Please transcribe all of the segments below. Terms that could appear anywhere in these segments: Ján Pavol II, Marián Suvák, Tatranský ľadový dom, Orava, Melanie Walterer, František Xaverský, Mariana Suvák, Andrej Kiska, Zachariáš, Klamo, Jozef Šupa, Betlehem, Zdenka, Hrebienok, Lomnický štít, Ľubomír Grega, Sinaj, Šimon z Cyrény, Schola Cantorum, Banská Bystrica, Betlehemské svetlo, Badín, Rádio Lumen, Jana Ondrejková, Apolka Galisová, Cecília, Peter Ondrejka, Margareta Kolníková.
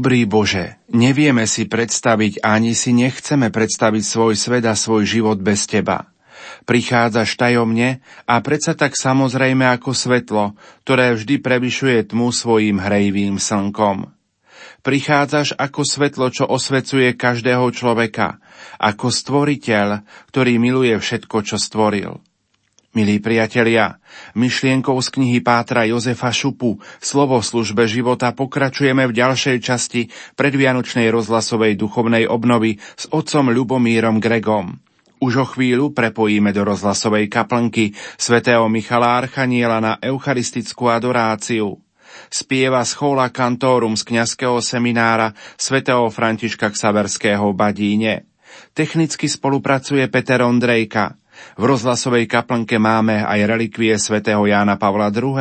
Dobrý Bože, nevieme si predstaviť ani si nechceme predstaviť svoj svet a svoj život bez Teba. Prichádzaš tajomne a predsa tak samozrejme ako svetlo, ktoré vždy prevyšuje tmu svojím hrejivým slnkom. Prichádzaš ako svetlo, čo osvecuje každého človeka, ako stvoriteľ, ktorý miluje všetko, čo stvoril. Milí priatelia, myšlienkou z knihy Pátra Jozefa Šupu Slovo v službe života pokračujeme v ďalšej časti predvianočnej rozhlasovej duchovnej obnovy s otcom Ľubomírom Gregom. Už o chvíľu prepojíme do rozhlasovej kaplnky svätého Michala Archaniela na eucharistickú adoráciu. Spieva Schola Cantorum z kňazského seminára svätého Františka Xaverského v Badíne. Technicky spolupracuje Peter Ondrejka. V rozhlasovej kaplnke máme aj relikvie svätého Jána Pavla II.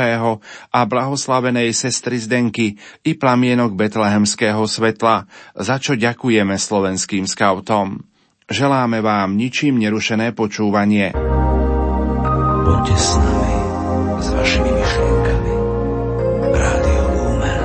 A blahoslavenej sestry Zdenky i plamienok betlehemského svetla, za čo ďakujeme slovenským skautom. Želáme vám ničím nerušené počúvanie. Poďte s nami, s vašimi myšlienkami. Rádio Lumen.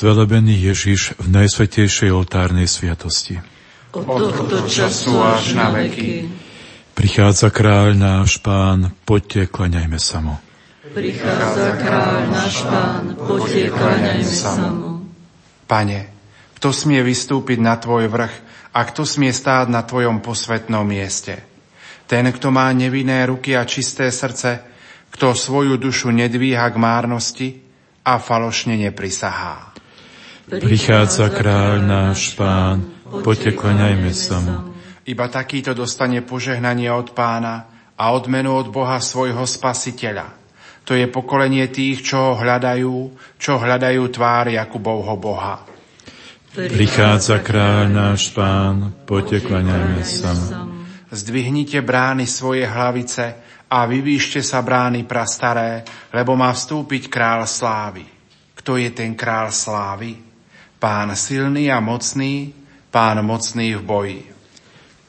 Zvelebený Ježiš v najsvätejšej oltárnej sviatosti. Od tohto času až na veky. Prichádza kráľ náš Pán, poďte, klaňajme sa mu. Prichádza kráľ náš Pán, poďte, klaňajme sa mu. Pane, kto smie vystúpiť na tvoj vrch a kto smie stáť na tvojom posvätnom mieste? Ten, kto má nevinné ruky a čisté srdce, kto svoju dušu nedvíha k márnosti a falošne neprisahá. Prichádza kráľ náš Pán, poďte, klaňajme sa mu. Iba takýto dostane požehnanie od Pána a odmenu od Boha svojho Spasiteľa. To je pokolenie tých, čo hľadajú tvár Jakubovho Boha. Prichádza kráľ náš Pán, poďte, klaňajme sa mu. Zdvihnite brány svoje hlavice a vyvýšte sa brány prastaré, lebo má vstúpiť kráľ slávy. Kto je ten kráľ slávy? Pán silný a mocný, Pán mocný v boji.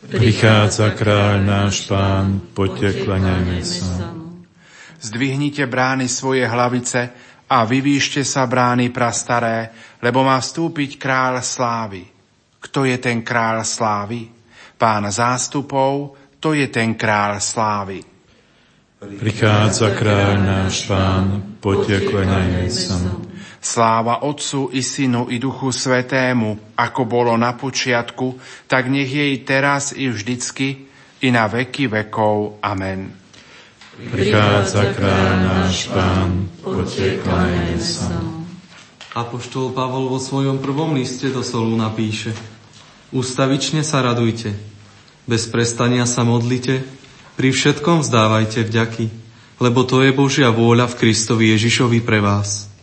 Prichádza kráľ náš Pán, poďte, klaňajme sa. Zdvihnite brány svoje hlavice a vyvýšte sa brány prastaré, lebo má vstúpiť kráľ slávy. Kto je ten kráľ slávy? Pán zástupov, to je ten kráľ slávy. Prichádza kráľ náš Pán, poďte, klaňajme sa. Sláva Otcu i Synu i Duchu Svätému, ako bolo na počiatku, tak nech jej teraz i vždycky, i na veky vekov. Amen. Prichádza kráľ náš Pán, poďte, klaňajme sa. Apoštol Pavol vo svojom prvom liste do Solú napíše: Ustavične sa radujte, bez prestania sa modlite, pri všetkom vzdávajte vďaky, lebo to je Božia vôľa v Kristovi Ježišovi pre vás.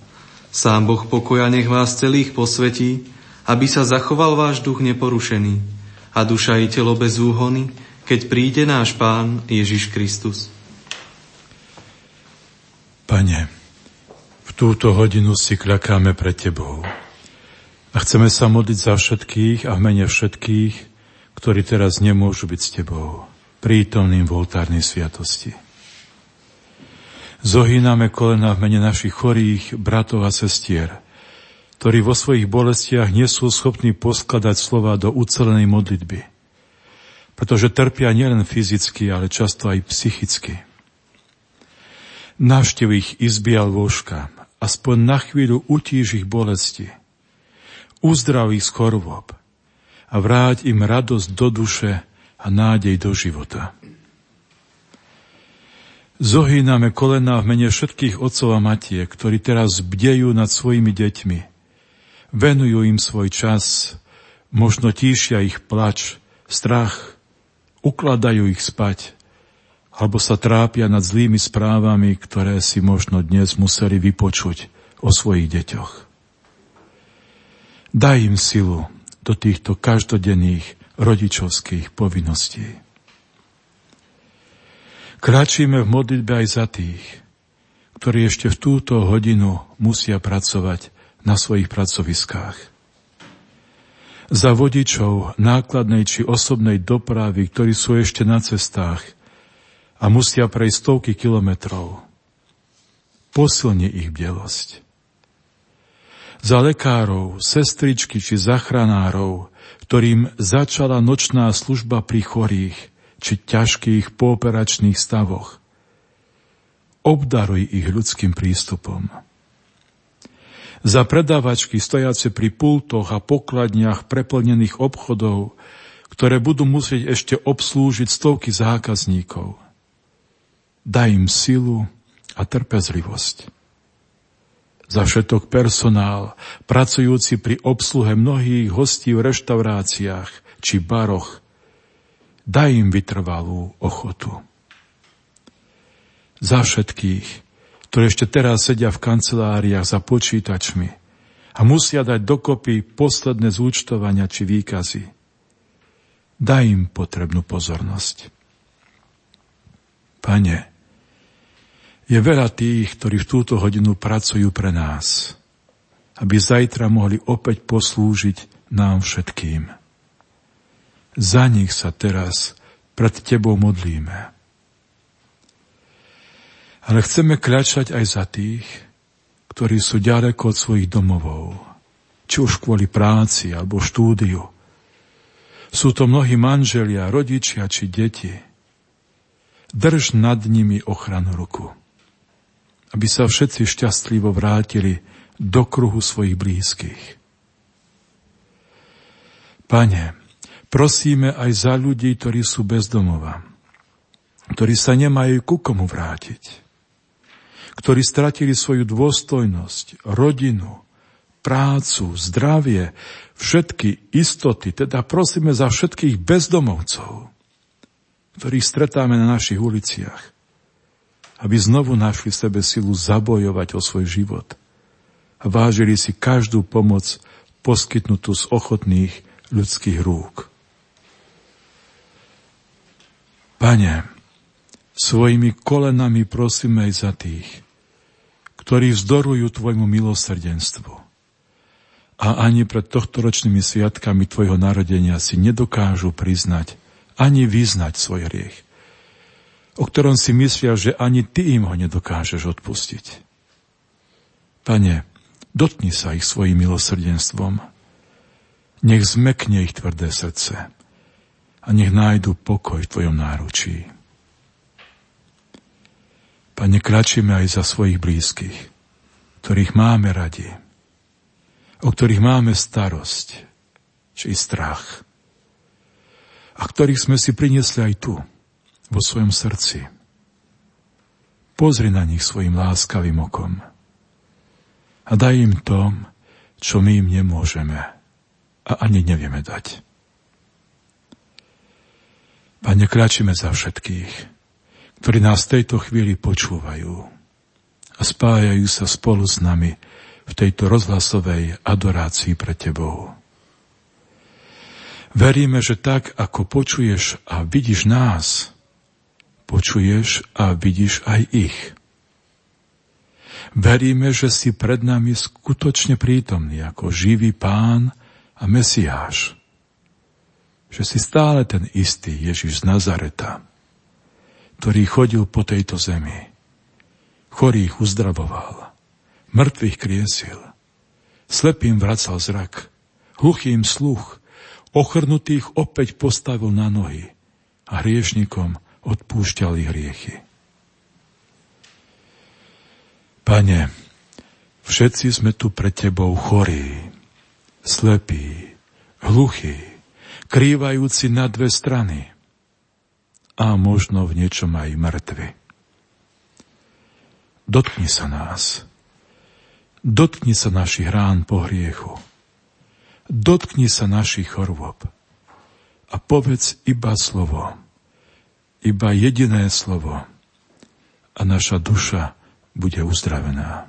Sám Boh pokoja nech vás celých posvetí, aby sa zachoval váš duch neporušený a duša i telo bez úhony, keď príde náš Pán Ježiš Kristus. Pane, v túto hodinu si kľakáme pred Tebou. A chceme sa modliť za všetkých a v mene všetkých, ktorí teraz nemôžu byť s Tebou, prítomným v oltárnej sviatosti. Zohýname kolena v mene našich chorých bratov a sestier, ktorí vo svojich bolestiach nie sú schopní poskladať slova do ucelenej modlitby, pretože trpia nielen fyzicky, ale často aj psychicky. Navštív ich izby a lôžka, aspoň na chvíľu utíž ich bolesti, uzdrav ich z chorôb a vráť im radosť do duše a nádej do života. Zohýname kolená v mene všetkých otcov a matiek, ktorí teraz bdejú nad svojimi deťmi, venujú im svoj čas, možno tíšia ich plač, strach, ukladajú ich spať, alebo sa trápia nad zlými správami, ktoré si možno dnes museli vypočuť o svojich deťoch. Daj im silu do týchto každodenných rodičovských povinností. Kráčime v modlitbe aj za tých, ktorí ešte v túto hodinu musia pracovať na svojich pracoviskách. Za vodičov nákladnej či osobnej dopravy, ktorí sú ešte na cestách a musia prejsť stovky kilometrov. Posilni ich bdelosť. Za lekárov, sestričky či záchranárov, ktorým začala nočná služba pri chorých či ťažkých pooperačných stavoch. Obdaruj ich ľudským prístupom. Za predávačky stojace pri pultoch a pokladniach preplnených obchodov, ktoré budú musieť ešte obslúžiť stovky zákazníkov. Daj im silu a trpezlivosť. Za všetok personál, pracujúci pri obsluhe mnohých hostí v reštauráciách či baroch, daj im vytrvalú ochotu. Za všetkých, ktorí ešte teraz sedia v kanceláriách za počítačmi a musia dať dokopy posledné zúčtovania či výkazy, daj im potrebnú pozornosť. Pane, je veľa tých, ktorí v túto hodinu pracujú pre nás, aby zajtra mohli opäť poslúžiť nám všetkým. Za nich sa teraz pred Tebou modlíme. Ale chceme kľačať aj za tých, ktorí sú ďaleko od svojich domovov, či už kvôli práci alebo štúdiu. Sú to mnohí manželia, rodičia či deti. Drž nad nimi ochranu ruku, aby sa všetci šťastlivo vrátili do kruhu svojich blízkych. Pane, prosíme aj za ľudí, ktorí sú bez domova, ktorí sa nemajú ku komu vrátiť, ktorí stratili svoju dôstojnosť, rodinu, prácu, zdravie, všetky istoty, teda prosíme za všetkých bezdomovcov, ktorých stretáme na našich uliciach, aby znovu našli v sebe silu zabojovať o svoj život a vážili si každú pomoc poskytnutú z ochotných ľudských rúk. Pane, svojimi kolenami prosíme aj za tých, ktorí vzdorujú Tvojmu milosrdenstvu a ani pred tohtoročnými sviatkami Tvojho narodenia si nedokážu priznať ani vyznať svoj hriech, o ktorom si myslia, že ani Ty im ho nedokážeš odpustiť. Pane, dotkni sa ich svojim milosrdenstvom. Nech zmekne ich tvrdé srdce a nech nájdu pokoj v Tvojom náručí. Pane, kľačíme aj za svojich blízkych, ktorých máme radi, o ktorých máme starosť či strach a ktorých sme si priniesli aj tu, vo svojom srdci. Pozri na nich svojim láskavým okom a daj im to, čo my im nemôžeme a ani nevieme dať. Pane, kľačíme za všetkých, ktorí nás v tejto chvíli počúvajú a spájajú sa spolu s nami v tejto rozhlasovej adorácii pred Tebou. Veríme, že tak, ako počuješ a vidíš nás, počuješ a vidíš aj ich. Veríme, že si pred nami skutočne prítomný ako živý Pán a Mesiáš. Že si stále ten istý Ježiš z Nazareta, ktorý chodil po tejto zemi, chorých uzdravoval, mŕtvych kriesil, slepým vracal zrak, hluchým sluch, ochrnutých opäť postavil na nohy a hriešnikom odpúšťal ich hriechy. Pane, všetci sme tu pred Tebou chorí, slepí, hluchí, krývajúci na dve strany a možno v niečom aj mŕtvi. Dotkni sa nás. Dotkni sa našich rán po hriechu. Dotkni sa našich chorôb. A povedz iba slovo. Iba jediné slovo. A naša duša bude uzdravená.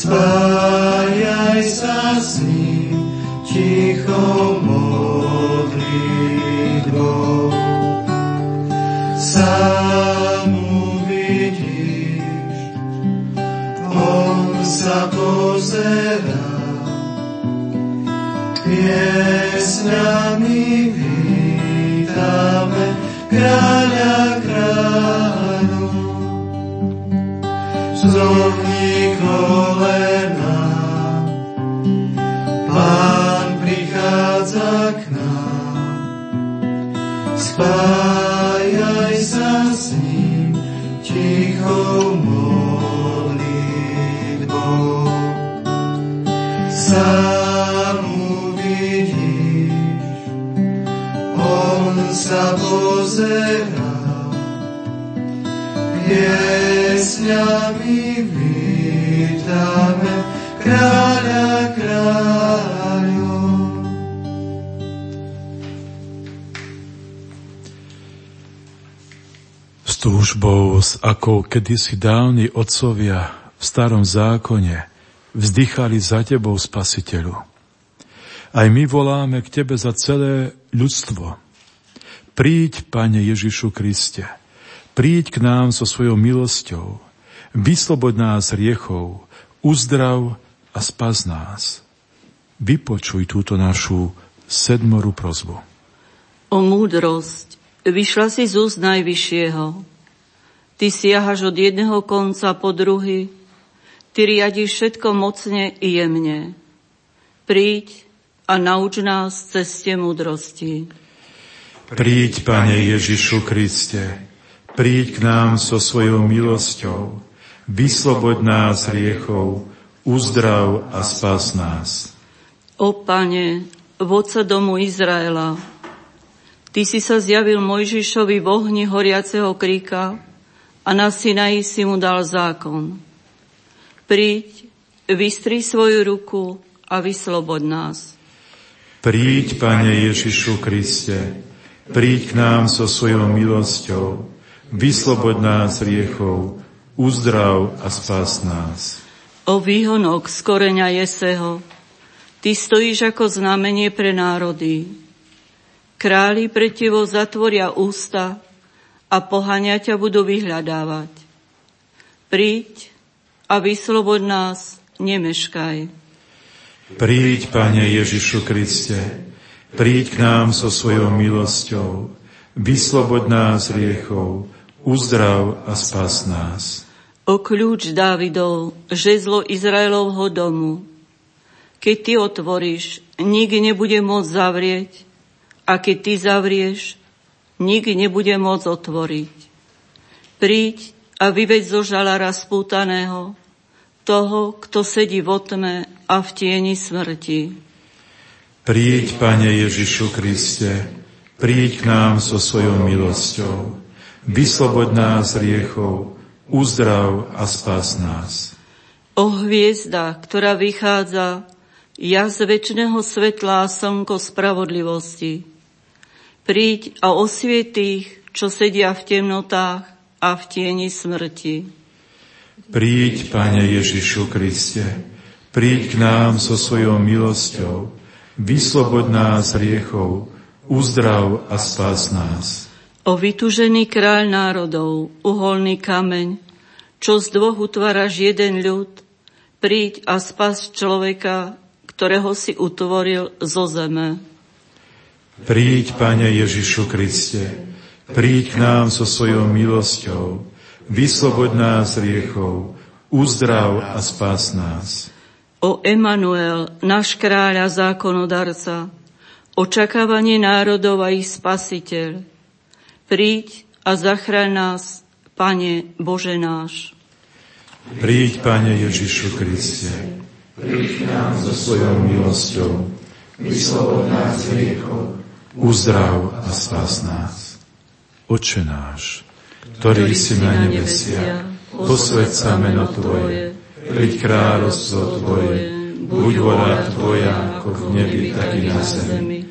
Spájaj sa s ním tichou modlitbou. Sám uvidíš, on sa pozerá, piesňami vítame kráľa kráľov. Zrovni kolena, Pán prichádza k nám. Spájaj sa s ním tichou modlitbou. Sám uvidíš, on sa pozerá, piesňami vítame kráľa kráľov. S túžbou, s akou kedysi dávni otcovia v starom zákone vzdychali za Tebou, Spasiteľu, aj my voláme k Tebe za celé ľudstvo. Príď, Pane Ježišu Kriste. Príď k nám so svojou milosťou, vysloboď nás hriechov, uzdrav a spas nás. Vypočuj túto našu sedmorú prosbu. O múdrosť, vyšla si z úst Najvyššieho. Ty siahaš od jedného konca po druhý, ty riadiš všetko mocne i jemne. Príď a nauč nás ceste múdrosti. Príď, Pane Ježišu Kriste, príď k nám so svojou milosťou, vysloboď nás hriechov, uzdrav a spas nás. O Pane, vodca domu Izraela, Ty si sa zjavil Mojžišovi v ohni horiaceho kríka a na Sinaji si mu dal zákon. Príď, vystri svoju ruku a vysloboď nás. Príď, Pane Ježišu Kriste, príď k nám so svojou milosťou, vysloboď nás hriechov, uzdrav a spás nás. O výhonok z koreňa Jeseho, Ty stojíš ako znamenie pre národy. Králi pred Tebou zatvoria ústa a pohania ťa budú vyhľadávať. Príď a vysloboď nás, nemeškaj. Príď, Pane Ježišu Kriste, príď k nám so svojou milosťou, vysloboď nás hriechov, uzdrav a spas nás. O kľúč Dávidov, žezlo Izraelovho domu. Keď Ty otvoríš, nik nebude môcť zavrieť, a keď Ty zavrieš, nik nebude môcť otvoriť. Príď a vyveď zo žalára spútaného, toho, kto sedí vo tme a v tieni smrti. Príď, Pane Ježišu Kriste, príď k nám so svojou milosťou, vysloboď nás hriechov, uzdrav a spás nás. O hviezda, ktorá vychádza, jas večného svetla a slnko spravodlivosti, príď a osviet tých, čo sedia v temnotách a v tieni smrti. Príď, Pane Ježišu Kriste, príď k nám so svojou milosťou, vysloboď nás hriechov, uzdrav a spás nás. O vytúžený kráľ národov, uholný kameň, čo z dvoch utváraš jeden ľud, príď a spás človeka, ktorého si utvoril zo zeme. Príď, Pane Ježišu Kriste, príď k nám so svojou milosťou, vysloboď nás hriechov, uzdrav a spás nás. O Emanuel, náš kráľ a zákonodarca, očakávanie národov a ich spasiteľ, príď a zachraň nás, Pane Bože náš. Príď, Pane Ježišu Kriste, príď k nám so svojou milosťou, vysloboď nás hriechov, uzdrav a spás nás. Oče náš, ktorý si na nebesiach, posväť sa meno Tvoje, príď kráľovstvo Tvoje, buď vôľa Tvoja ako v nebi, tak i na zemi.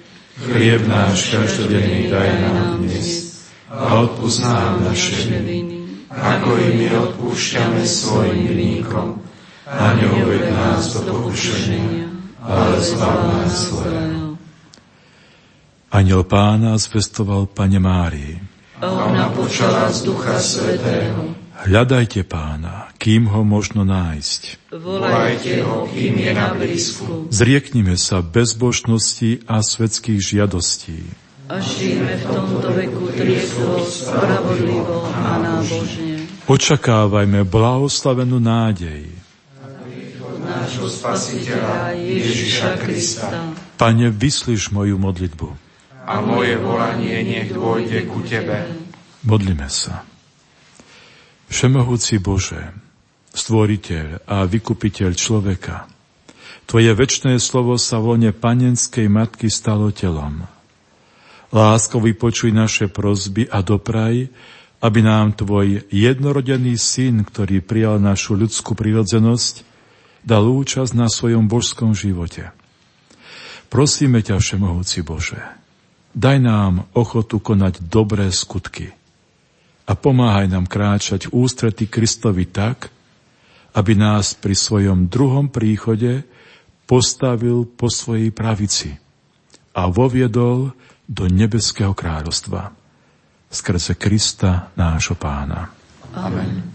Chlieb náš každodenný daj nám dnes a odpusť nám naše viny, ako i my odpúšťame svojim vinníkom. A neuveď nás do pokušenia, ale zbav nás zlého. Anjel Pána zvestoval Pane Márii. A ona počala z Ducha Svätého. Hľadajte Pána, kým ho možno nájsť. Volajte ho, kým je na blízku. Zrieknime sa bezbožnosti a svetských žiadostí. A žijeme v tomto veku triezvo, spravodlivo a nábožne. Očakávajme blahoslavenú nádej nášho Spasiteľa Ježiša Krista. Pane, vyslíš moju modlitbu a moje volanie nech dôjde ku Tebe. Modlíme sa. Všemohúci Bože, stvoriteľ a vykupiteľ človeka, Tvoje večné slovo sa v lone panenskej matky stalo telom. Lásko vypočuj naše prosby a dopraj, aby nám Tvoj jednorodený Syn, ktorý prijal našu ľudskú prirodzenosť, dal účasť na svojom božskom živote. Prosíme ťa, Všemohúci Bože, daj nám ochotu konať dobré skutky a pomáhaj nám kráčať ústrety Kristovi tak, aby nás pri svojom druhom príchode postavil po svojej pravici a voviedol do nebeského kráľovstva. Skrze Krista nášho Pána. Amen.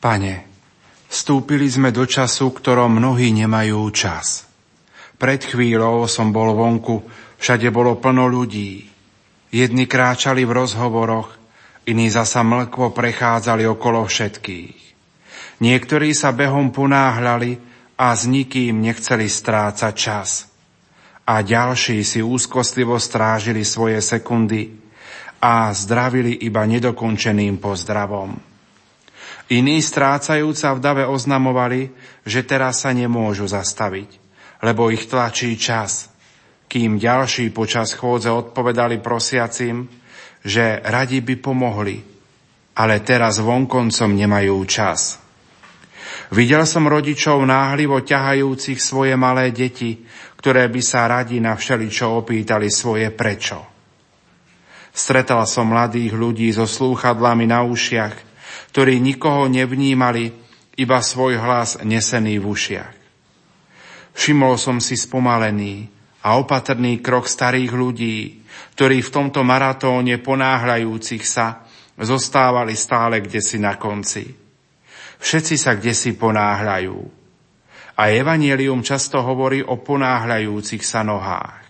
Pane, vstúpili sme do času, ktorom mnohí nemajú čas. Pred chvíľou som bol vonku, všade bolo plno ľudí. Jedni kráčali v rozhovoroch, iní zasa mlkvo prechádzali okolo všetkých. Niektorí sa behom ponáhľali a s nikým nechceli strácať čas. A ďalší si úzkostlivo strážili svoje sekundy a zdravili iba nedokončeným pozdravom. Iní strácajúca v dave oznamovali, že teraz sa nemôžu zastaviť, lebo ich tlačí čas, kým ďalší počas chôdze odpovedali prosiacim, že radi by pomohli, ale teraz vonkoncom nemajú čas. Videl som rodičov náhlivo ťahajúcich svoje malé deti, ktoré by sa radi na všeličo opýtali svoje prečo. Stretal som mladých ľudí so slúchadlami na ušiach, ktorí nikoho nevnímali, iba svoj hlas nesený v ušiach. Všimol som si spomalený a opatrný krok starých ľudí, ktorí v tomto maratóne ponáhľajúcich sa zostávali stále kdesi na konci. Všetci sa kdesi ponáhľajú. A evanjelium často hovorí o ponáhľajúcich sa nohách.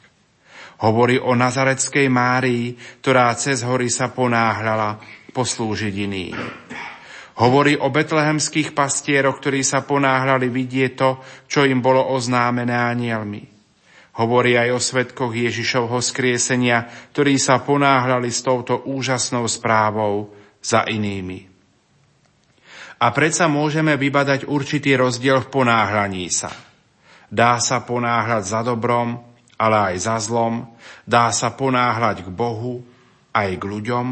Hovorí o nazareckej Márii, ktorá cez hory sa ponáhľala poslúžiť iným. Hovorí o betlehemských pastieroch, ktorí sa ponáhľali vidieť to, čo im bolo oznámené anielmi. Hovorí aj o svedkoch Ježišovho skriesenia, ktorí sa ponáhľali s touto úžasnou správou za inými. A predsa môžeme vybadať určitý rozdiel v ponáhľaní sa. Dá sa ponáhľať za dobrom, ale aj za zlom. Dá sa ponáhľať k Bohu, aj k ľuďom.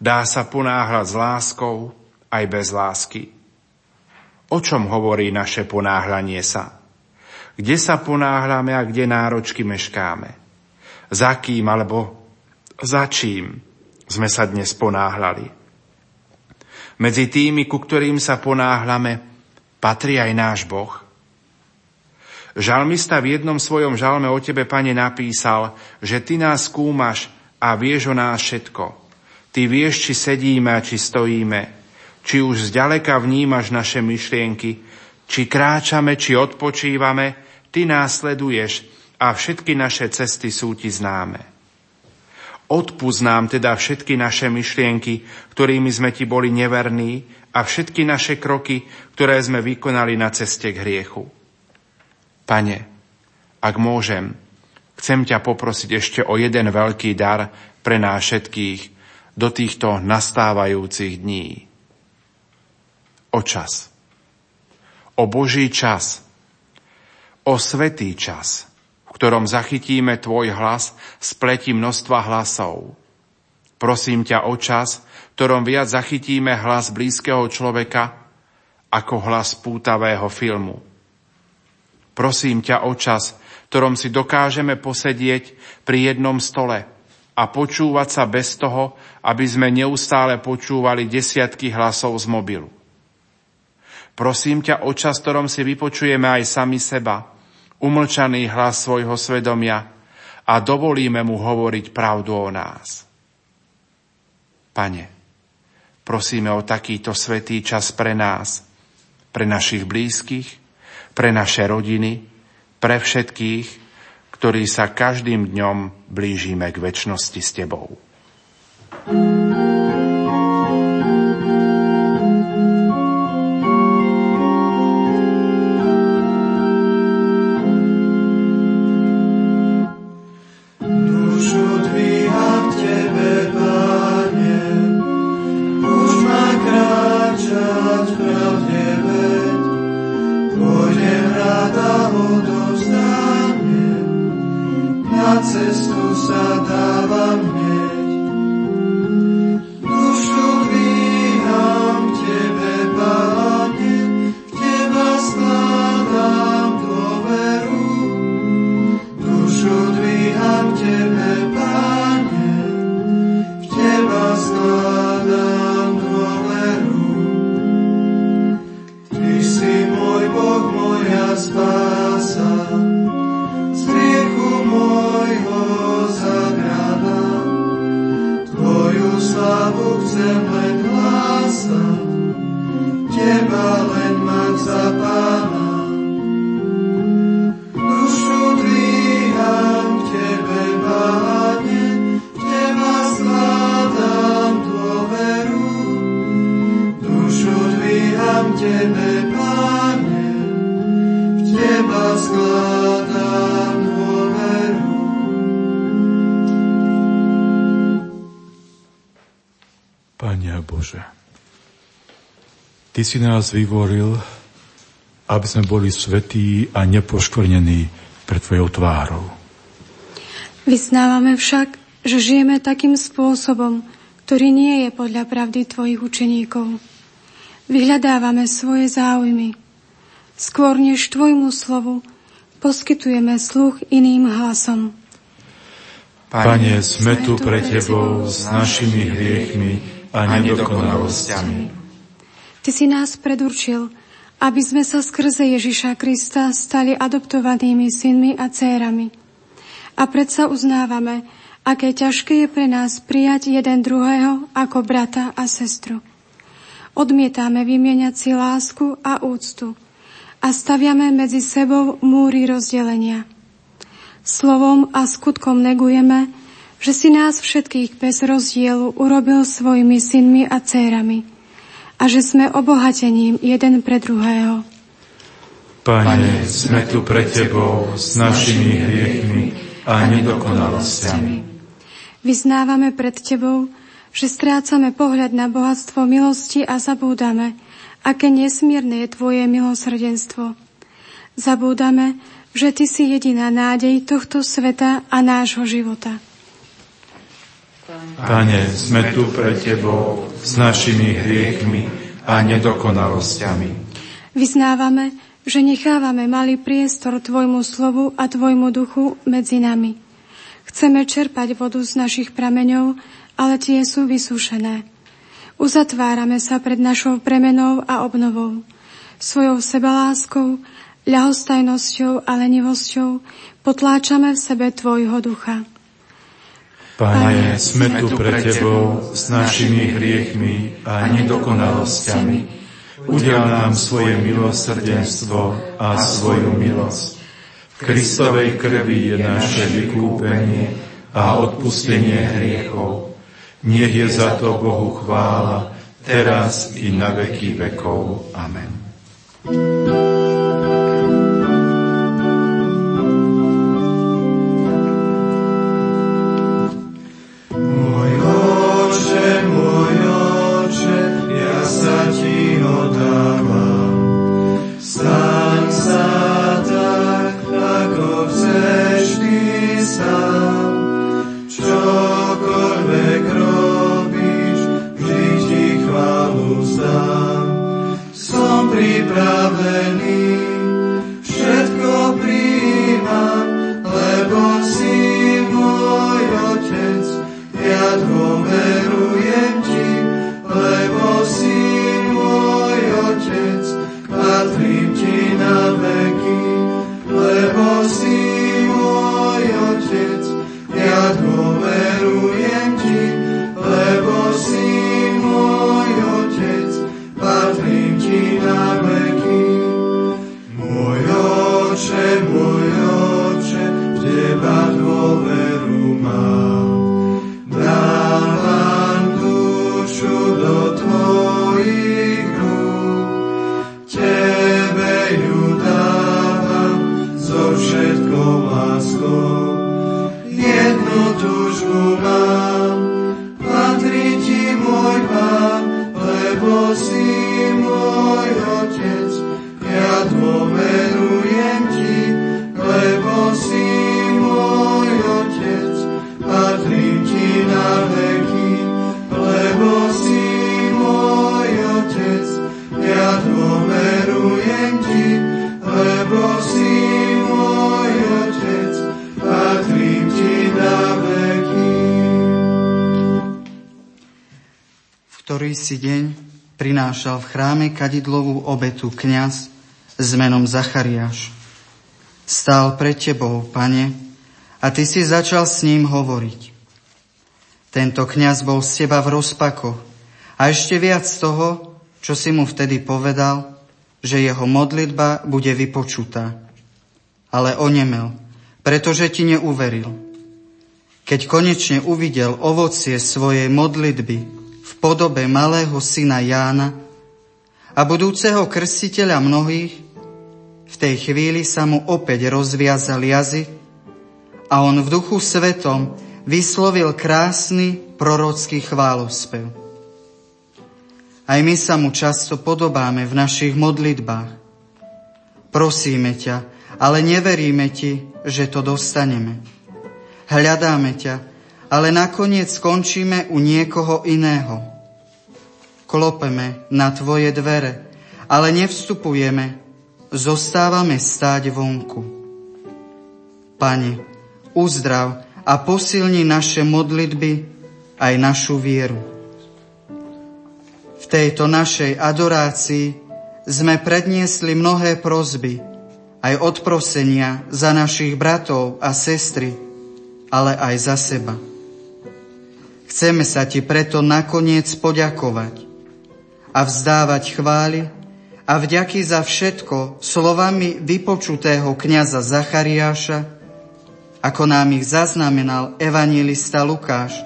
Dá sa ponáhľať s láskou, aj bez lásky. O čom hovorí naše ponáhľanie sa? Kde sa ponáhľame a kde náročky meškáme? Za kým alebo za čím sme sa dnes ponáhľali? Medzi tými, ku ktorým sa ponáhľame, patrí aj náš Boh. Žalmista v jednom svojom žalme o tebe, Pane, napísal, že ty nás skúmaš a vieš o nás všetko. Ty vieš, či sedíme a či stojíme, či už zďaleka vnímaš naše myšlienky, či kráčame, či odpočívame, ty nás sleduješ a všetky naše cesty sú ti známe. Odpusť nám teda všetky naše myšlienky, ktorými sme ti boli neverní, a všetky naše kroky, ktoré sme vykonali na ceste k hriechu. Pane, ak môžem, chcem ťa poprosiť ešte o jeden veľký dar pre nás všetkých do týchto nastávajúcich dní. O čas. O Boží čas. O svätý čas, v ktorom zachytíme tvoj hlas z pleti množstva hlasov. Prosím ťa o čas, v ktorom viac zachytíme hlas blízkeho človeka ako hlas pútavého filmu. Prosím ťa o čas, v ktorom si dokážeme posedieť pri jednom stole a počúvať sa bez toho, aby sme neustále počúvali desiatky hlasov z mobilu. Prosím ťa o čas, v ktorom si vypočujeme aj sami seba, umlčaný hlas svojho svedomia, a dovolíme mu hovoriť pravdu o nás. Pane, prosíme o takýto svätý čas pre nás, pre našich blízkych, pre naše rodiny, pre všetkých, ktorí sa každým dňom blížime k večnosti s tebou. Ty si nás vyvoril, aby sme boli svätí a nepoškvrnení pred tvojou tvárou. Vyznávame však, že žijeme takým spôsobom, ktorý nie je podľa pravdy tvojich učeníkov. Vyhľadávame svoje záujmy. Skôr než tvojmu slovu poskytujeme sluch iným hlasom. Pane, sme tu pre tebou s našimi hriechmi a nedokonalosťami. Ty si nás predurčil, aby sme sa skrze Ježiša Krista stali adoptovanými synmi a dcérami. A predsa uznávame, aké ťažké je pre nás prijať jeden druhého ako brata a sestru. Odmietame vymieňať si lásku a úctu a staviame medzi sebou múry rozdelenia. Slovom a skutkom negujeme, že si nás všetkých bez rozdielu urobil svojimi synmi a dcérami a že sme obohatením jeden pre druhého. Pane, sme tu pre tebou s našimi hriechmi a nedokonalosťami. Vyznávame pred tebou, že strácame pohľad na bohatstvo milosti a zabúdame, aké nesmierne je tvoje milosrdenstvo. Zabúdame, že ty si jediná nádej tohto sveta a nášho života. Pane, sme tu pre tebou s našimi hriechmi a nedokonalosťami. Vyznávame, že nechávame malý priestor tvojmu slovu a tvojmu duchu medzi nami. Chceme čerpať vodu z našich prameňov, ale tie sú vysúšené. Uzatvárame sa pred našou premenou a obnovou. Svojou sebaláskou, ľahostajnosťou a lenivosťou potláčame v sebe tvojho ducha. Pane, sme tu pre tebou s našimi hriechmi a nedokonalosťami. Udiel nám svoje milosrdenstvo a svoju milosť. V Kristovej krvi je naše vykúpenie a odpustenie hriechov. Nech je za to Bohu chvála, teraz i na veky vekov. Amen. Si deň prinášal v chráme kadidlovú obetu kňaz s menom Zachariáš. Stál pred tebou, Pane, a ty si začal s ním hovoriť. Tento kňaz bol z teba v rozpakoch a ešte viac z toho, čo si mu vtedy povedal, že jeho modlitba bude vypočutá. Ale onemel, pretože ti neuveril. Keď konečne uvidel ovocie svojej modlitby, v podobe malého syna Jána a budúceho krstiteľa mnohých, v tej chvíli sa mu opäť rozviazal jazyk a on v duchu svetom vyslovil krásny prorocký chválospev. Aj my sa mu často podobáme v našich modlitbách. Prosíme ťa, ale neveríme ti, že to dostaneme. Hľadáme ťa, ale nakoniec skončíme u niekoho iného. Klopeme na tvoje dvere, ale nevstupujeme, zostávame stáť vonku. Pane, uzdrav a posilni naše modlitby aj našu vieru. V tejto našej adorácii sme predniesli mnohé prosby, aj odprosenia za našich bratov a sestry, ale aj za seba. Chceme sa ti preto nakoniec poďakovať a vzdávať chvály a vďaky za všetko slovami vypočutého kňaza Zachariáša, ako nám ich zaznamenal evanjelista Lukáš,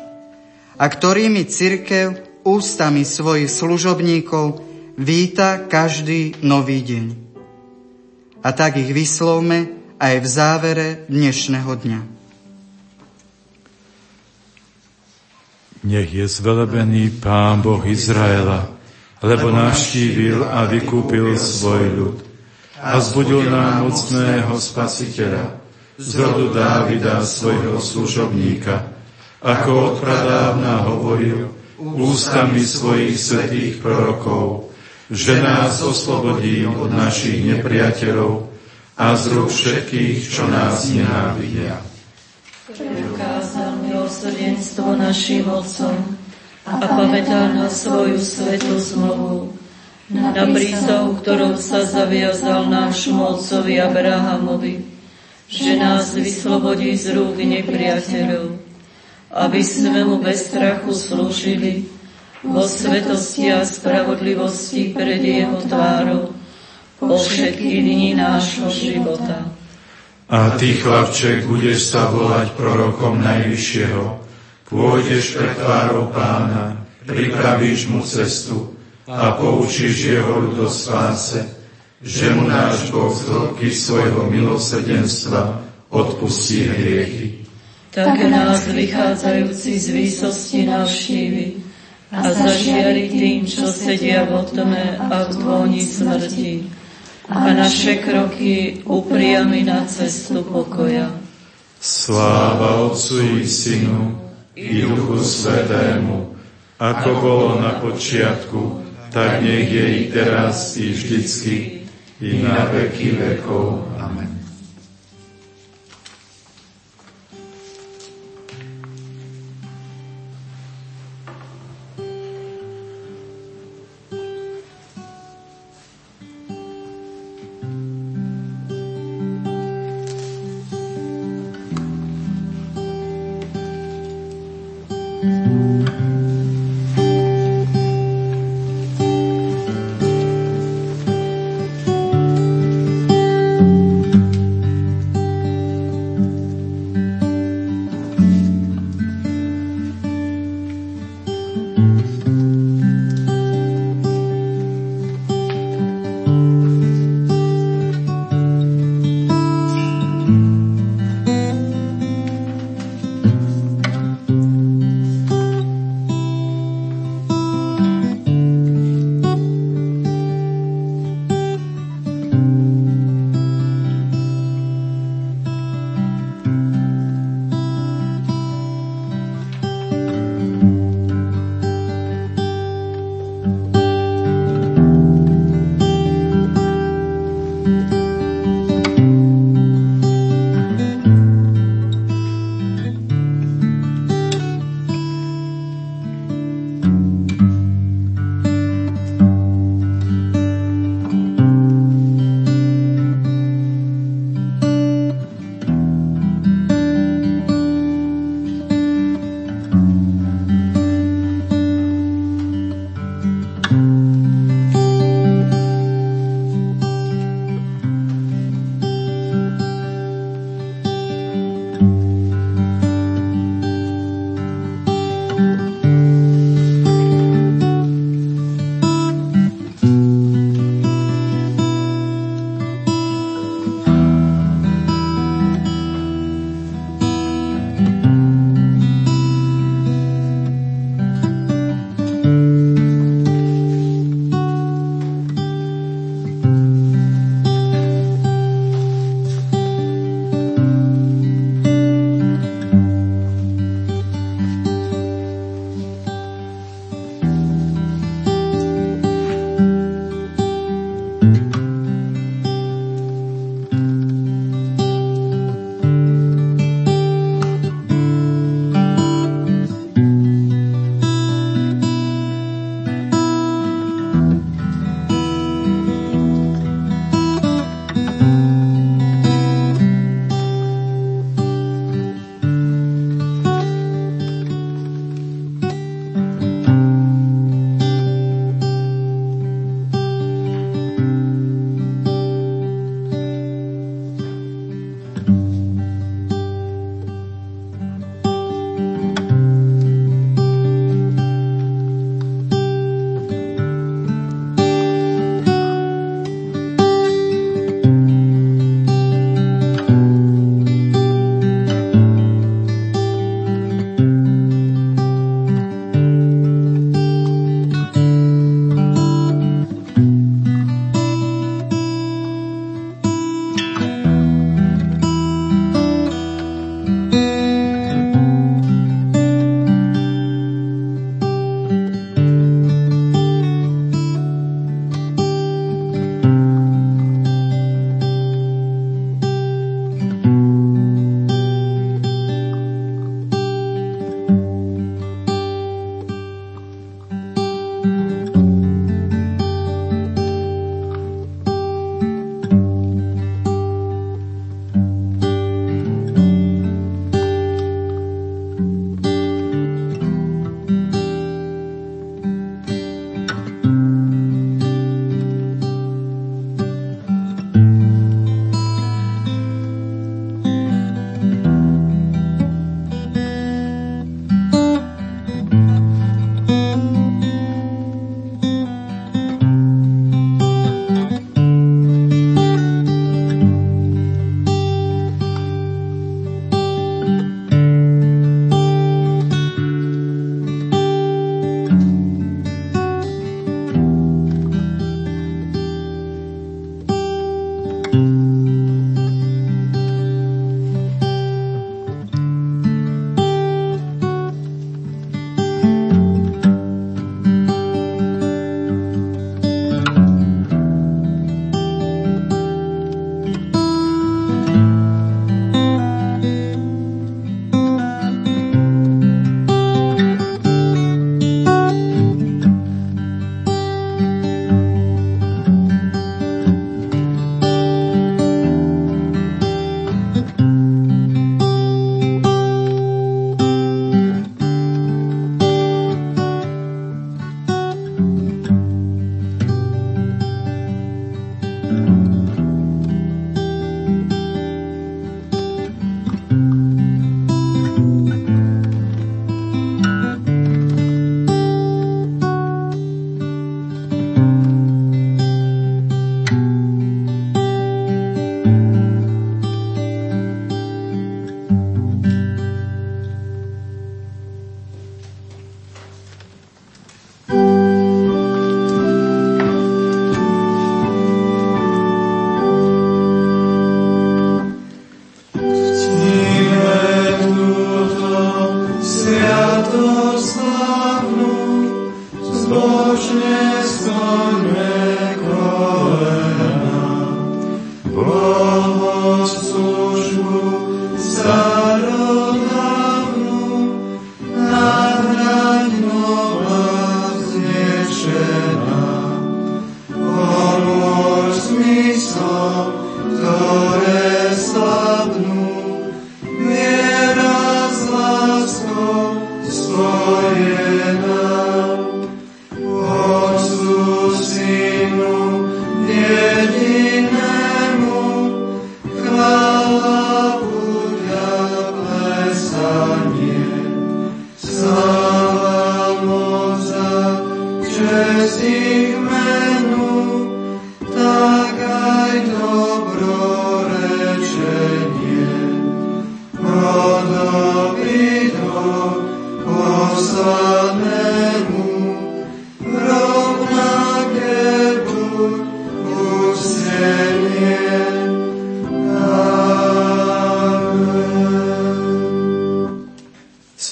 a ktorými cirkev ústami svojich služobníkov víta každý nový deň. A tak ich vyslovme aj v závere dnešného dňa. Nech je zvelebený Pán Boh Izraela, lebo navštívil a vykúpil svoj ľud a vzbudil nám mocného Spasiteľa, z rodu Dávida, svojho služobníka, ako odpradávna hovoril ústami svojich svätých prorokov, že nás oslobodí od našich nepriateľov a z rúk všetkých, čo nás nenávidia. Preukázal milosrdenstvo našim otcom a pamätal na svoju svätú zmluvu, na prísahu, ktorou sa zaviazal nášmu otcovi Abrahamovi, že nás vyslobodí z rúk nepriateľov, aby sme mu bez strachu slúžili vo svetosti a spravodlivosti pred jeho tvárou po všetky dni nášho života. A ty, chlapček, budeš sa volať prorokom Najvyššieho, pôjdeš pred tvárou Pána, pripravíš mu cestu a poučíš jeho ľud do spáse, že mu náš Boh z hĺbky svojho milosrdenstva odpustí hriechy. Tak nás vychádzajúci z výsosti navštívi a zažiari tým, čo sedia vo tme a v dôni smrti, a naše kroky upriami na cestu pokoja. Sláva Otcu i Synu i Duchu Svätému, ako bolo na počiatku, tak nech je i teraz, i vždycky, i na veky vekov. Amen.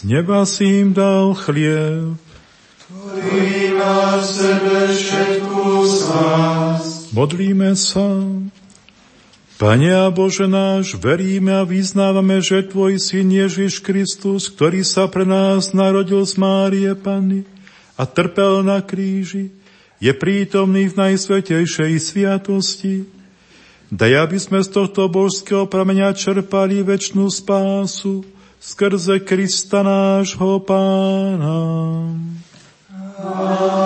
Neba si im dal chlieb, ktorý má v sebe všetku z nás. Modlíme sa. Pane a Bože náš, veríme a vyznávame, že Tvoj Syn Ježiš Kristus, ktorý sa pre nás narodil z Márie Panny a trpel na kríži, je prítomný v najsvätejšej sviatosti. Daj, aby sme z tohto božského prameňa čerpali večnú spásu, skrze Krista nášho Pána. Amen.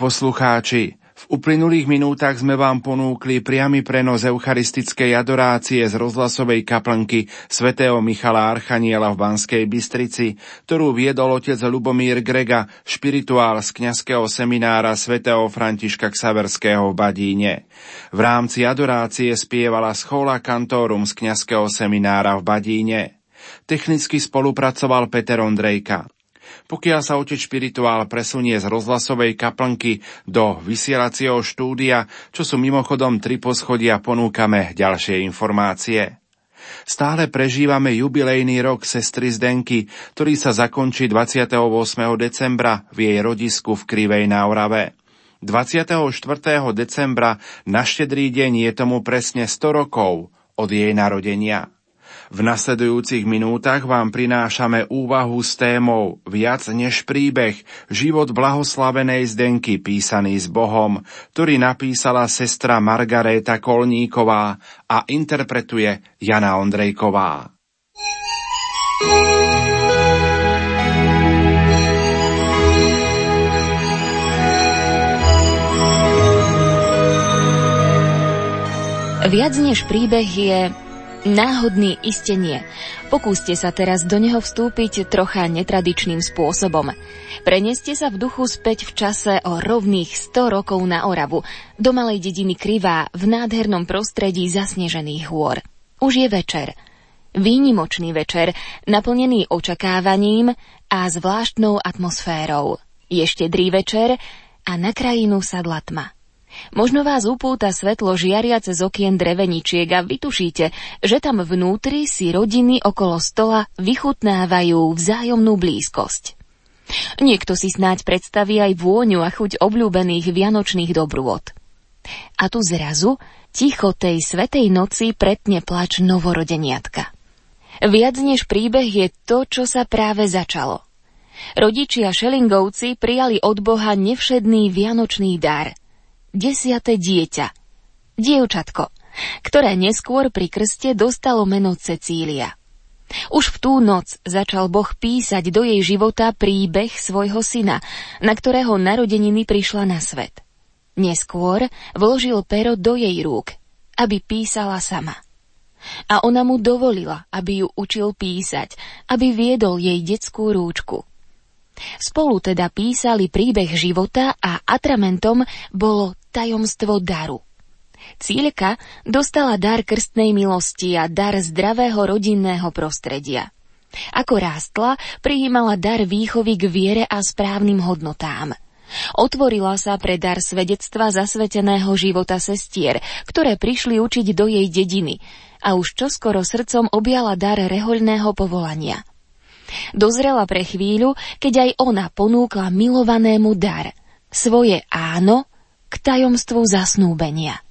Poslucháči, v V uplynulých minútach sme vám ponúkli priamy prenos eucharistickej adorácie z rozhlasovej kaplnky svätého Michala Archaniela v Banskej Bystrici, ktorú viedol otec Ľubomír Grega, špirituál z kňazského seminára svätého Františka Xaverského v Badíne. V rámci adorácie spievala schola kantórum z kňazského seminára v Badíne. Technicky spolupracoval Peter Ondrejka. Pokiaľ sa otec špirituál presunie z rozhlasovej kaplnky do vysielacieho štúdia, čo sú mimochodom 3 poschodia, ponúkame ďalšie informácie. Stále prežívame jubilejný rok sestry Zdenky, ktorý sa zakončí 28. decembra v jej rodisku v Krivej na Orave. 24. decembra na Štedrý deň je tomu presne 100 rokov od jej narodenia. V nasledujúcich minútach vám prinášame úvahu s témou Viac než príbeh, život blahoslavenej Zdenky písaný s Bohom, ktorý napísala sestra Margareta Kolníková a interpretuje Jana Ondrejková. Viac než príbeh je náhodný iste nie. Pokúste sa teraz do neho vstúpiť trocha netradičným spôsobom. Preneste sa v duchu späť v čase o rovných 100 rokov na Oravu, do malej dediny Krivá, v nádhernom prostredí zasnežených hôr. Už je večer. Výnimočný večer, naplnený očakávaním a zvláštnou atmosférou. Je štedrý večer a na krajinu sadla tma. Možno vás upúta svetlo žiariace z okien dreveničiek a vytušíte, že tam vnútri si rodiny okolo stola vychutnávajú vzájomnú blízkosť. Niekto si snáď predstaví aj vôňu a chuť obľúbených vianočných dobrôd. A tu zrazu ticho tej svätej noci pretne plač novorodeniatka. Viac než príbeh je to, čo sa práve začalo. Rodičia Šelingovci prijali od Boha nevšedný vianočný dar. 10. dieťa, dievčatko, ktoré neskôr pri krste dostalo meno Cecília. Už v tú noc začal Boh písať do jej života príbeh svojho syna, na ktorého narodeniny prišla na svet. Neskôr vložil pero do jej rúk, aby písala sama. A ona mu dovolila, aby ju učil písať, aby viedol jej detskú rúčku. Spolu teda písali príbeh života a atramentom bolo tajomstvo daru. Cieľka dostala dar krstnej milosti a dar zdravého rodinného prostredia. Ako rástla, prijímala dar výchovy k viere a správnym hodnotám. Otvorila sa pre dar svedectva zasveteného života sestier, ktoré prišli učiť do jej dediny, a už čoskoro srdcom objala dar rehoľného povolania. Dozrela pre chvíľu, keď aj ona ponúkla milovanému dar, svoje áno k tajomstvu zasnúbenia.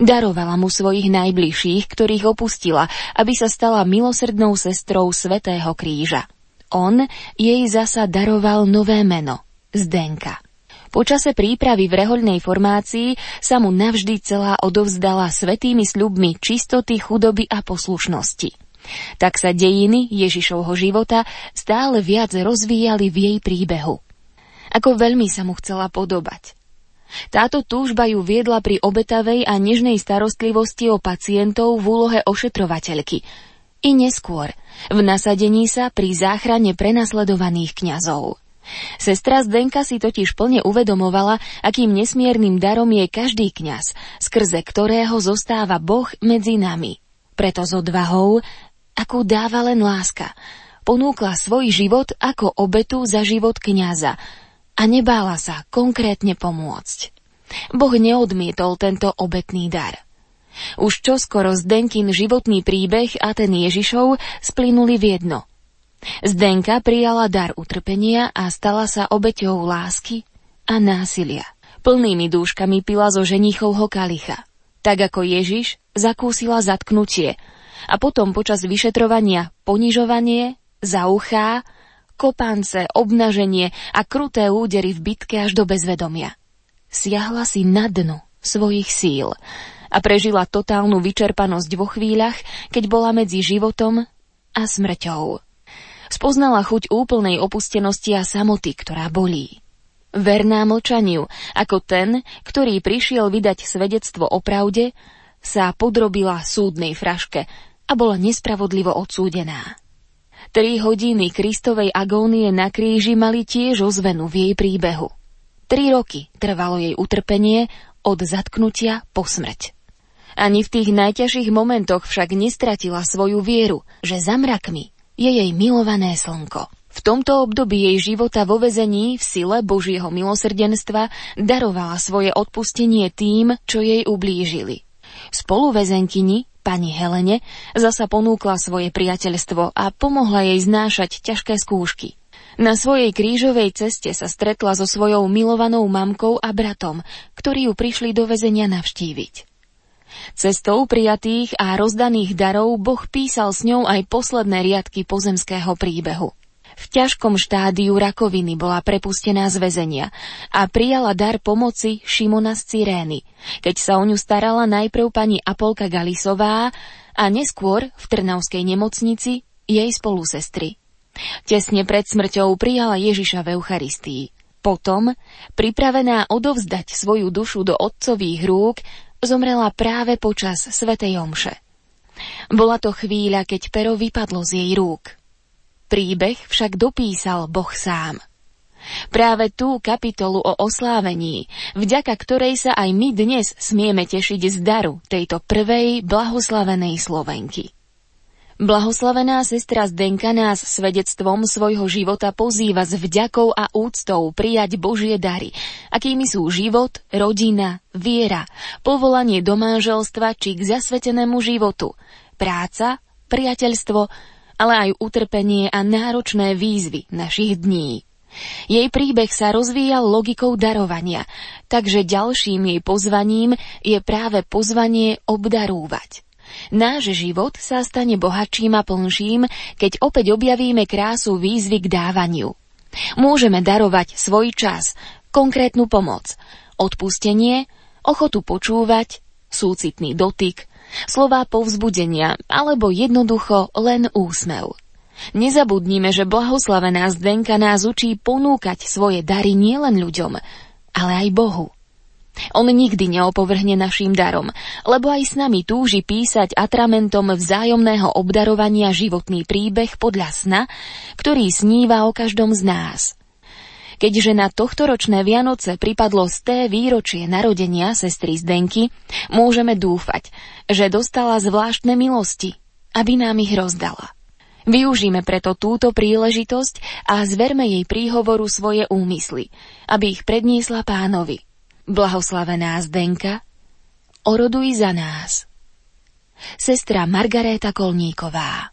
Darovala mu svojich najbližších, ktorých opustila, aby sa stala milosrdnou sestrou Svätého kríža. On jej zasa daroval nové meno, Zdenka. Po čase prípravy v rehoľnej formácii sa mu navždy celá odovzdala svätými sľubmi čistoty, chudoby a poslušnosti. Tak sa dejiny Ježišovho života stále viac rozvíjali v jej príbehu. Ako veľmi sa mu chcela podobať. Táto túžba ju viedla pri obetavej a nežnej starostlivosti o pacientov v úlohe ošetrovateľky. I neskôr, v nasadení sa pri záchrane prenasledovaných kňazov. Sestra Zdenka si totiž plne uvedomovala, akým nesmiernym darom je každý kňaz, skrze ktorého zostáva Boh medzi nami. Preto s odvahou, akú dáva len láska, ponúkla svoj život ako obetu za život kňaza a nebála sa konkrétne pomôcť. Boh neodmietol tento obetný dar. Už čoskoro Zdenkin životný príbeh a ten Ježišov splynuli v jedno. Zdenka prijala dar utrpenia a stala sa obeťou lásky a násilia. Plnými dúškami pila zo ženichovho kalicha. Tak ako Ježiš, zakúsila zatknutie a potom počas vyšetrovania ponižovanie, zauchá, kopance, obnaženie a kruté údery v bitke až do bezvedomia. Siahla si na dno svojich síl a prežila totálnu vyčerpanosť vo chvíľach, keď bola medzi životom a smrťou. Spoznala chuť úplnej opustenosti a samoty, ktorá bolí. verná mlčaniu, ako ten, ktorý prišiel vydať svedectvo o pravde, sa podrobila súdnej fraške a bola nespravodlivo odsúdená. 3 hodiny Kristovej agónie na kríži mali tiež ozvenu v jej príbehu. 3 roky trvalo jej utrpenie od zatknutia po smrť. Ani v tých najťažších momentoch však nestratila svoju vieru, že za mrakmi je jej milované slnko. V tomto období jej života vo väzení v sile Božieho milosrdenstva darovala svoje odpustenie tým, čo jej ublížili. Spoluväzenkyni, pani Helene, zasa ponúkla svoje priateľstvo a pomohla jej znášať ťažké skúšky. Na svojej krížovej ceste sa stretla so svojou milovanou mamkou a bratom, ktorí ju prišli do väzenia navštíviť. Cestou prijatých a rozdaných darov Boh písal s ňou aj posledné riadky pozemského príbehu. V ťažkom štádiu rakoviny bola prepustená z väzenia a prijala dar pomoci Šimona z Cyrény, keď sa o ňu starala najprv pani Apolka Galisová a neskôr v Trnavskej nemocnici jej spolusestry. Tesne pred smrťou prijala Ježiša v Eucharistii. Potom, pripravená odovzdať svoju dušu do otcových rúk, zomrela práve počas svätej omše. Bola to chvíľa, keď pero vypadlo z jej rúk. Príbeh však dopísal Boh sám. Práve tú kapitolu o oslávení, vďaka ktorej sa aj my dnes smieme tešiť z daru tejto prvej blahoslavenej Slovenky. Blahoslavená sestra Zdenka nás svedectvom svojho života pozýva s vďakou a úctou prijať Božie dary, akými sú život, rodina, viera, povolanie do manželstva či k zasvetenému životu, práca, priateľstvo, ale aj utrpenie a náročné výzvy našich dní. Jej príbeh sa rozvíjal logikou darovania, takže ďalším jej pozvaním je práve pozvanie obdarúvať. Náš život sa stane bohatším a plnším, keď opäť objavíme krásu výzvy k dávaniu. Môžeme darovať svoj čas, konkrétnu pomoc, odpustenie, ochotu počúvať, súcitný dotyk, slová povzbudenia alebo jednoducho len úsmev. Nezabudnime, že blahoslavená Zdenka nás učí ponúkať svoje dary nielen ľuďom, ale aj Bohu. On nikdy neopovrhne našim darom, lebo aj s nami túži písať atramentom vzájomného obdarovania životný príbeh podľa sna, ktorý sníva o každom z nás. Keďže na tohtoročné Vianoce pripadlo 100. výročie narodenia sestry Zdenky, môžeme dúfať, že dostala zvláštne milosti, aby nám ich rozdala. Využíme preto túto príležitosť a zverme jej príhovoru svoje úmysly, aby ich predniesla Pánovi. Blahoslavená Zdenka, oroduj za nás. Sestra Margareta Kolníková.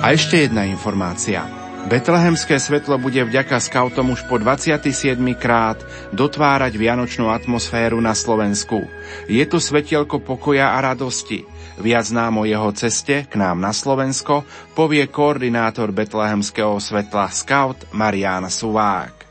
A ešte jedna informácia. Betlehemské svetlo bude vďaka skautom už po 27 krát dotvárať vianočnú atmosféru na Slovensku. Je tu svetielko pokoja a radosti. Viac nám o jeho ceste k nám na Slovensko povie koordinátor Betlehemského svetla skaut Mariana Suvák.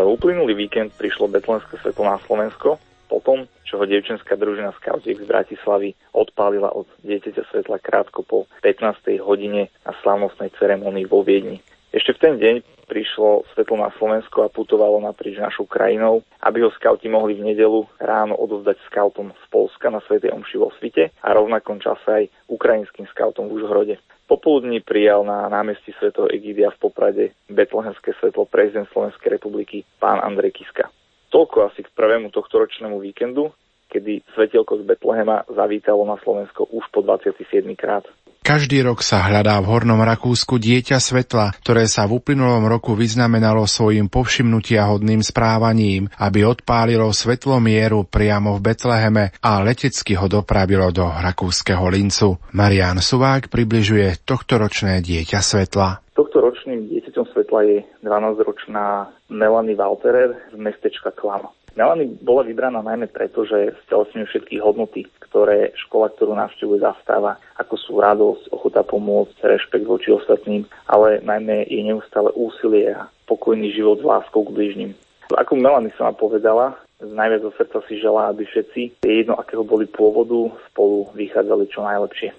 Uplynulý víkend prišlo Betlehemské svetlo na Slovensko, potom čo ho dievčenská družina skautiek z Bratislavy odpálila od dieťaťa svetla krátko po 15. hodine na slávnostnej ceremonii vo Viedni. Ešte v ten deň prišlo svetlo na Slovensko a putovalo naprieč našou krajinou, aby ho skauti mohli v nedeľu ráno odovzdať skautom z Polska na svätej omši vo Svite a rovnakom čase aj ukrajinským skautom v Užhorode. Popoludní prijal na námestí svätého Egídia v Poprade betlehemské svetlo prezident Slovenskej republiky pán Andrej Kiska. Toľko asi k prvému tohtoročnému víkendu, kedy svetielko z Betlehema zavítalo na Slovensko už po 27 krát. Každý rok sa hľadá v Hornom Rakúsku dieťa svetla, ktoré sa v uplynulom roku vyznamenalo svojim povšimnutiahodným správaním, aby odpálilo svetlo mieru priamo v Betleheme a letecky ho dopravilo do rakúskeho Lincu. Marián Suvák približuje tohtoročné dieťa svetla. Tohtoročným dieťaťom svetla je 12-ročná Melanie Walterer z mestečka Klamo. Melanie bola vybraná najmä preto, že stelesňuje všetky hodnoty, ktoré škola, ktorú navštevuje, zastáva, ako sú radosť, ochota pomôcť, rešpekt voči ostatným, ale najmä jej neustále úsilie a pokojný život s láskou k bližným. Ako Melanie sama povedala, Najviac zo srdca si želá, aby všetci, jedno akého boli pôvodu, spolu vychádzali čo najlepšie.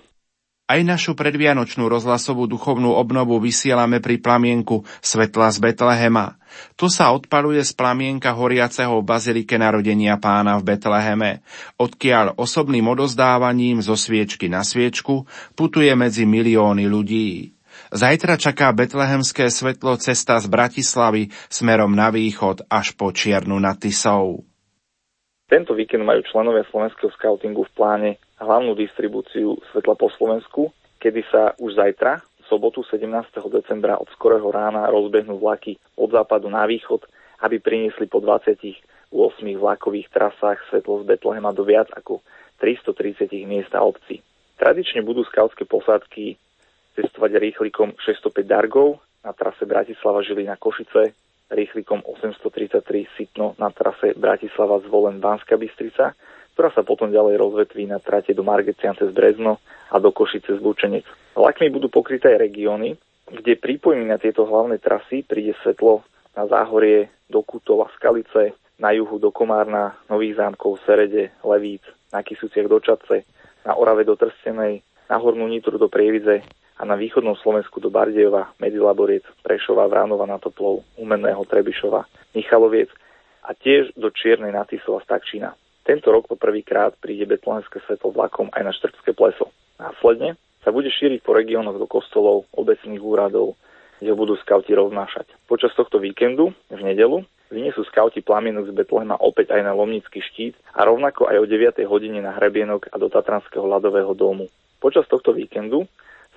Aj našu predvianočnú rozhlasovú duchovnú obnovu vysielame pri plamienku Svetla z Betlehema. Tu sa odpaluje z plamienka horiaceho v bazilike Narodenia Pána v Betleheme, odkiaľ osobným odozdávaním zo sviečky na sviečku putuje medzi milióny ľudí. Zajtra čaká Betlehemské svetlo cesta z Bratislavy smerom na východ až po Čiernu nad Tisou. Tento víkend majú členovia slovenského skautingu v pláne hlavnú distribúciu svetla po Slovensku, kedy sa už zajtra, v sobotu 17. decembra od skorého rána rozbehnú vlaky od západu na východ, aby priniesli po 28 vlakových trasách svetlo z Betlehema do viac ako 330 miest a obcí. Tradične budú skautské posádky cestovať rýchlikom 605 Dargov na trase Bratislava-Žilina Košice, rýchlikom 833 Sitno na trase Bratislava-Zvolen Banská Bystrica, ktorá sa potom ďalej rozvetví na trate do Margecian cez Brezno a do Košice z Lučenec. Vlakmi budú pokryté aj regióny, kde prípojmi na tieto hlavné trasy príde svetlo na Záhorie, do Kutova, Skalice, na juhu do Komárna, Nových Zámkov, Serede, Levíc, na Kysuciach do Čadce, na Orave do Trstenej, na Hornú Nitru do Prievidze a na východnom Slovensku do Bardejova, Medzilaboriec, Prešova, Vránova na Toplov, Umenného, Trebišova, Michaloviec a tiež do Čiernej nad Tisou a Stakčína. Tento rok po prvýkrát príde betlehemské svetlo vlakom aj na Štrbské pleso. Následne sa bude šíriť po regiónoch do kostolov, obecných úradov, kde ho budú skauti roznášať. Počas tohto víkendu, v nedelu, vyniesú skauti plamienok z Betlehema opäť aj na Lomnický štít a rovnako aj o 9. hodine na Hrebienok a do Tatranského ľadového domu. Počas tohto víkendu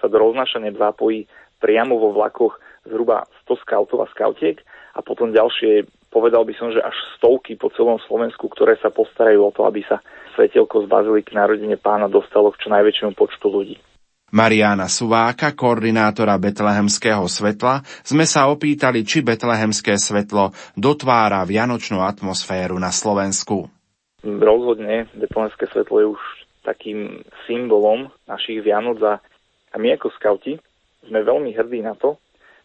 sa do roznášania zapojí priamo vo vlakoch zhruba 100 skautov a skautiek a potom ďalšie, povedal by som, že až stovky po celom Slovensku, ktoré sa postarajú o to, aby sa svetelko z baziliky Narodenie Pána dostalo k čo najväčšiemu počtu ľudí. Mariana Suváka, koordinátora Betlehemského svetla, sme sa opýtali, či Betlehemské svetlo dotvára vianočnú atmosféru na Slovensku. Rozhodne Betlehemské svetlo je už takým symbolom našich Vianoc a my ako skauti sme veľmi hrdí na to,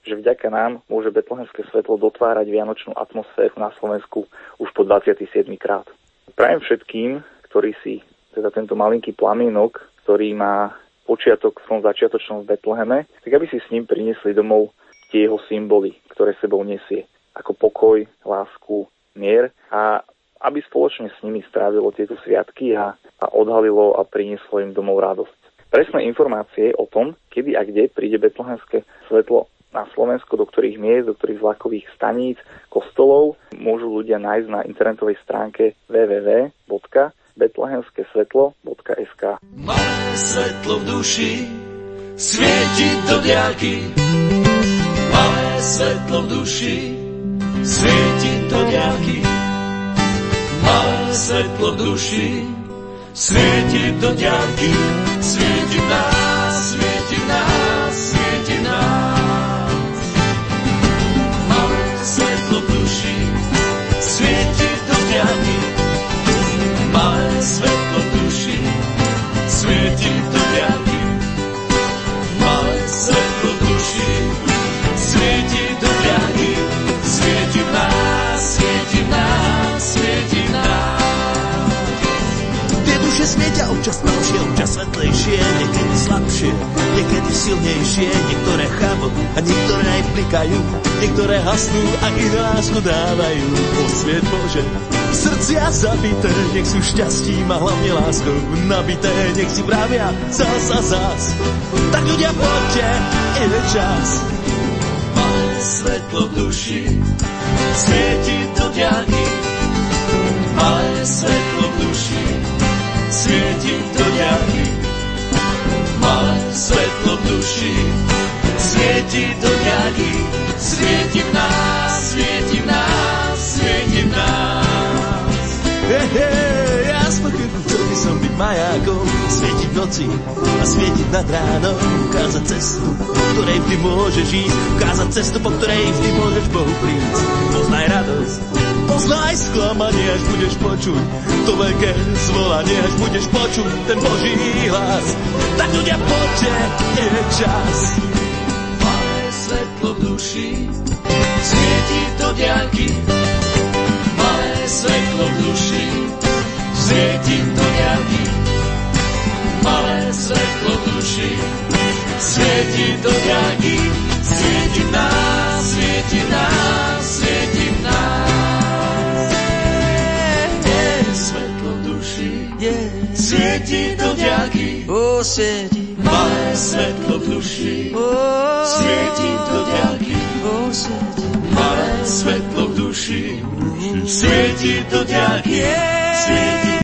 že vďaka nám môže betlehemské svetlo dotvárať vianočnú atmosféru na Slovensku už po 27. krát. Prajem všetkým, ktorí si teda tento malinký plamienok, ktorý má počiatok v tom začiatočnom v Betleheme, tak aby si s ním priniesli domov tie jeho symboly, ktoré sebou nesie, ako pokoj, lásku, mier a aby spoločne s nimi strávilo tieto sviatky a odhalilo a prinieslo im domov radosť. Presné informácie o tom, kedy a kde príde betlehemské svetlo na Slovensko, do ktorých miest, do ktorých vlakových staníc, kostolov, môžu ľudia nájsť na internetovej stránke www.betlehemskesvetlo.sk. Máme svetlo v duši, svieti do diaľky. Máme svetlo v duši, svieti do diaľky. Máme svetlo v duši, svieti do ďalky, svieti v nás, svieti v nás, svieti v nás. Máme svetlo v duši, svieti do ďalky. Máme svetlo v duši, svieti do ďalky. Máme svetlo v duši, svieti do ďalky, svieti v nás, svieti v nás, svieti v nás. Duše smieťa občas tmavšie, občas svetlejšie, niekedy slabšie, niekedy silnejšie, niektoré chápu a niektoré aj plikajú, niektoré hasnú a ich lásku dávajú. Posviet Bože, srdcia zabité, nech sú šťastím a hlavne láskou nabité, nech si právia zás a zás. Tak ľudia, poďte, je čas. Máme svetlo v duši, svieti do ďalky. Máme svetlo v duši, svieti do ďalky. Máme svetlo v duši, svieti do ďalky. Svieti v nás, svieti v nás, svieti v nás. Ja spokojím, chcel by som byť majákom, svietiť v noci a svietiť nad ránom, ukázať cestu, po ktorej vždy môžeš ísť, ukázať cestu, po ktorej vždy môžeš Bohu prísť. Poznaj radosť, poznaj sklamanie, až budeš počuť to veľké zvolanie, až budeš počuť ten Boží hlas. Tak ľudia, poďte, je čas. Máme svetlo v duši, svieti do diaľky. Máme svetlo v duši, svietím do ňarky. Malé svetlo v duši, svieti do ňarky. Svieti nás, svieti nás, svieti nás. Svetlo v duši, svieti do ňarky. Malé svetlo v duši, svieti do ňarky. Malé svetlo v duši, svieti do ďalky, svieti.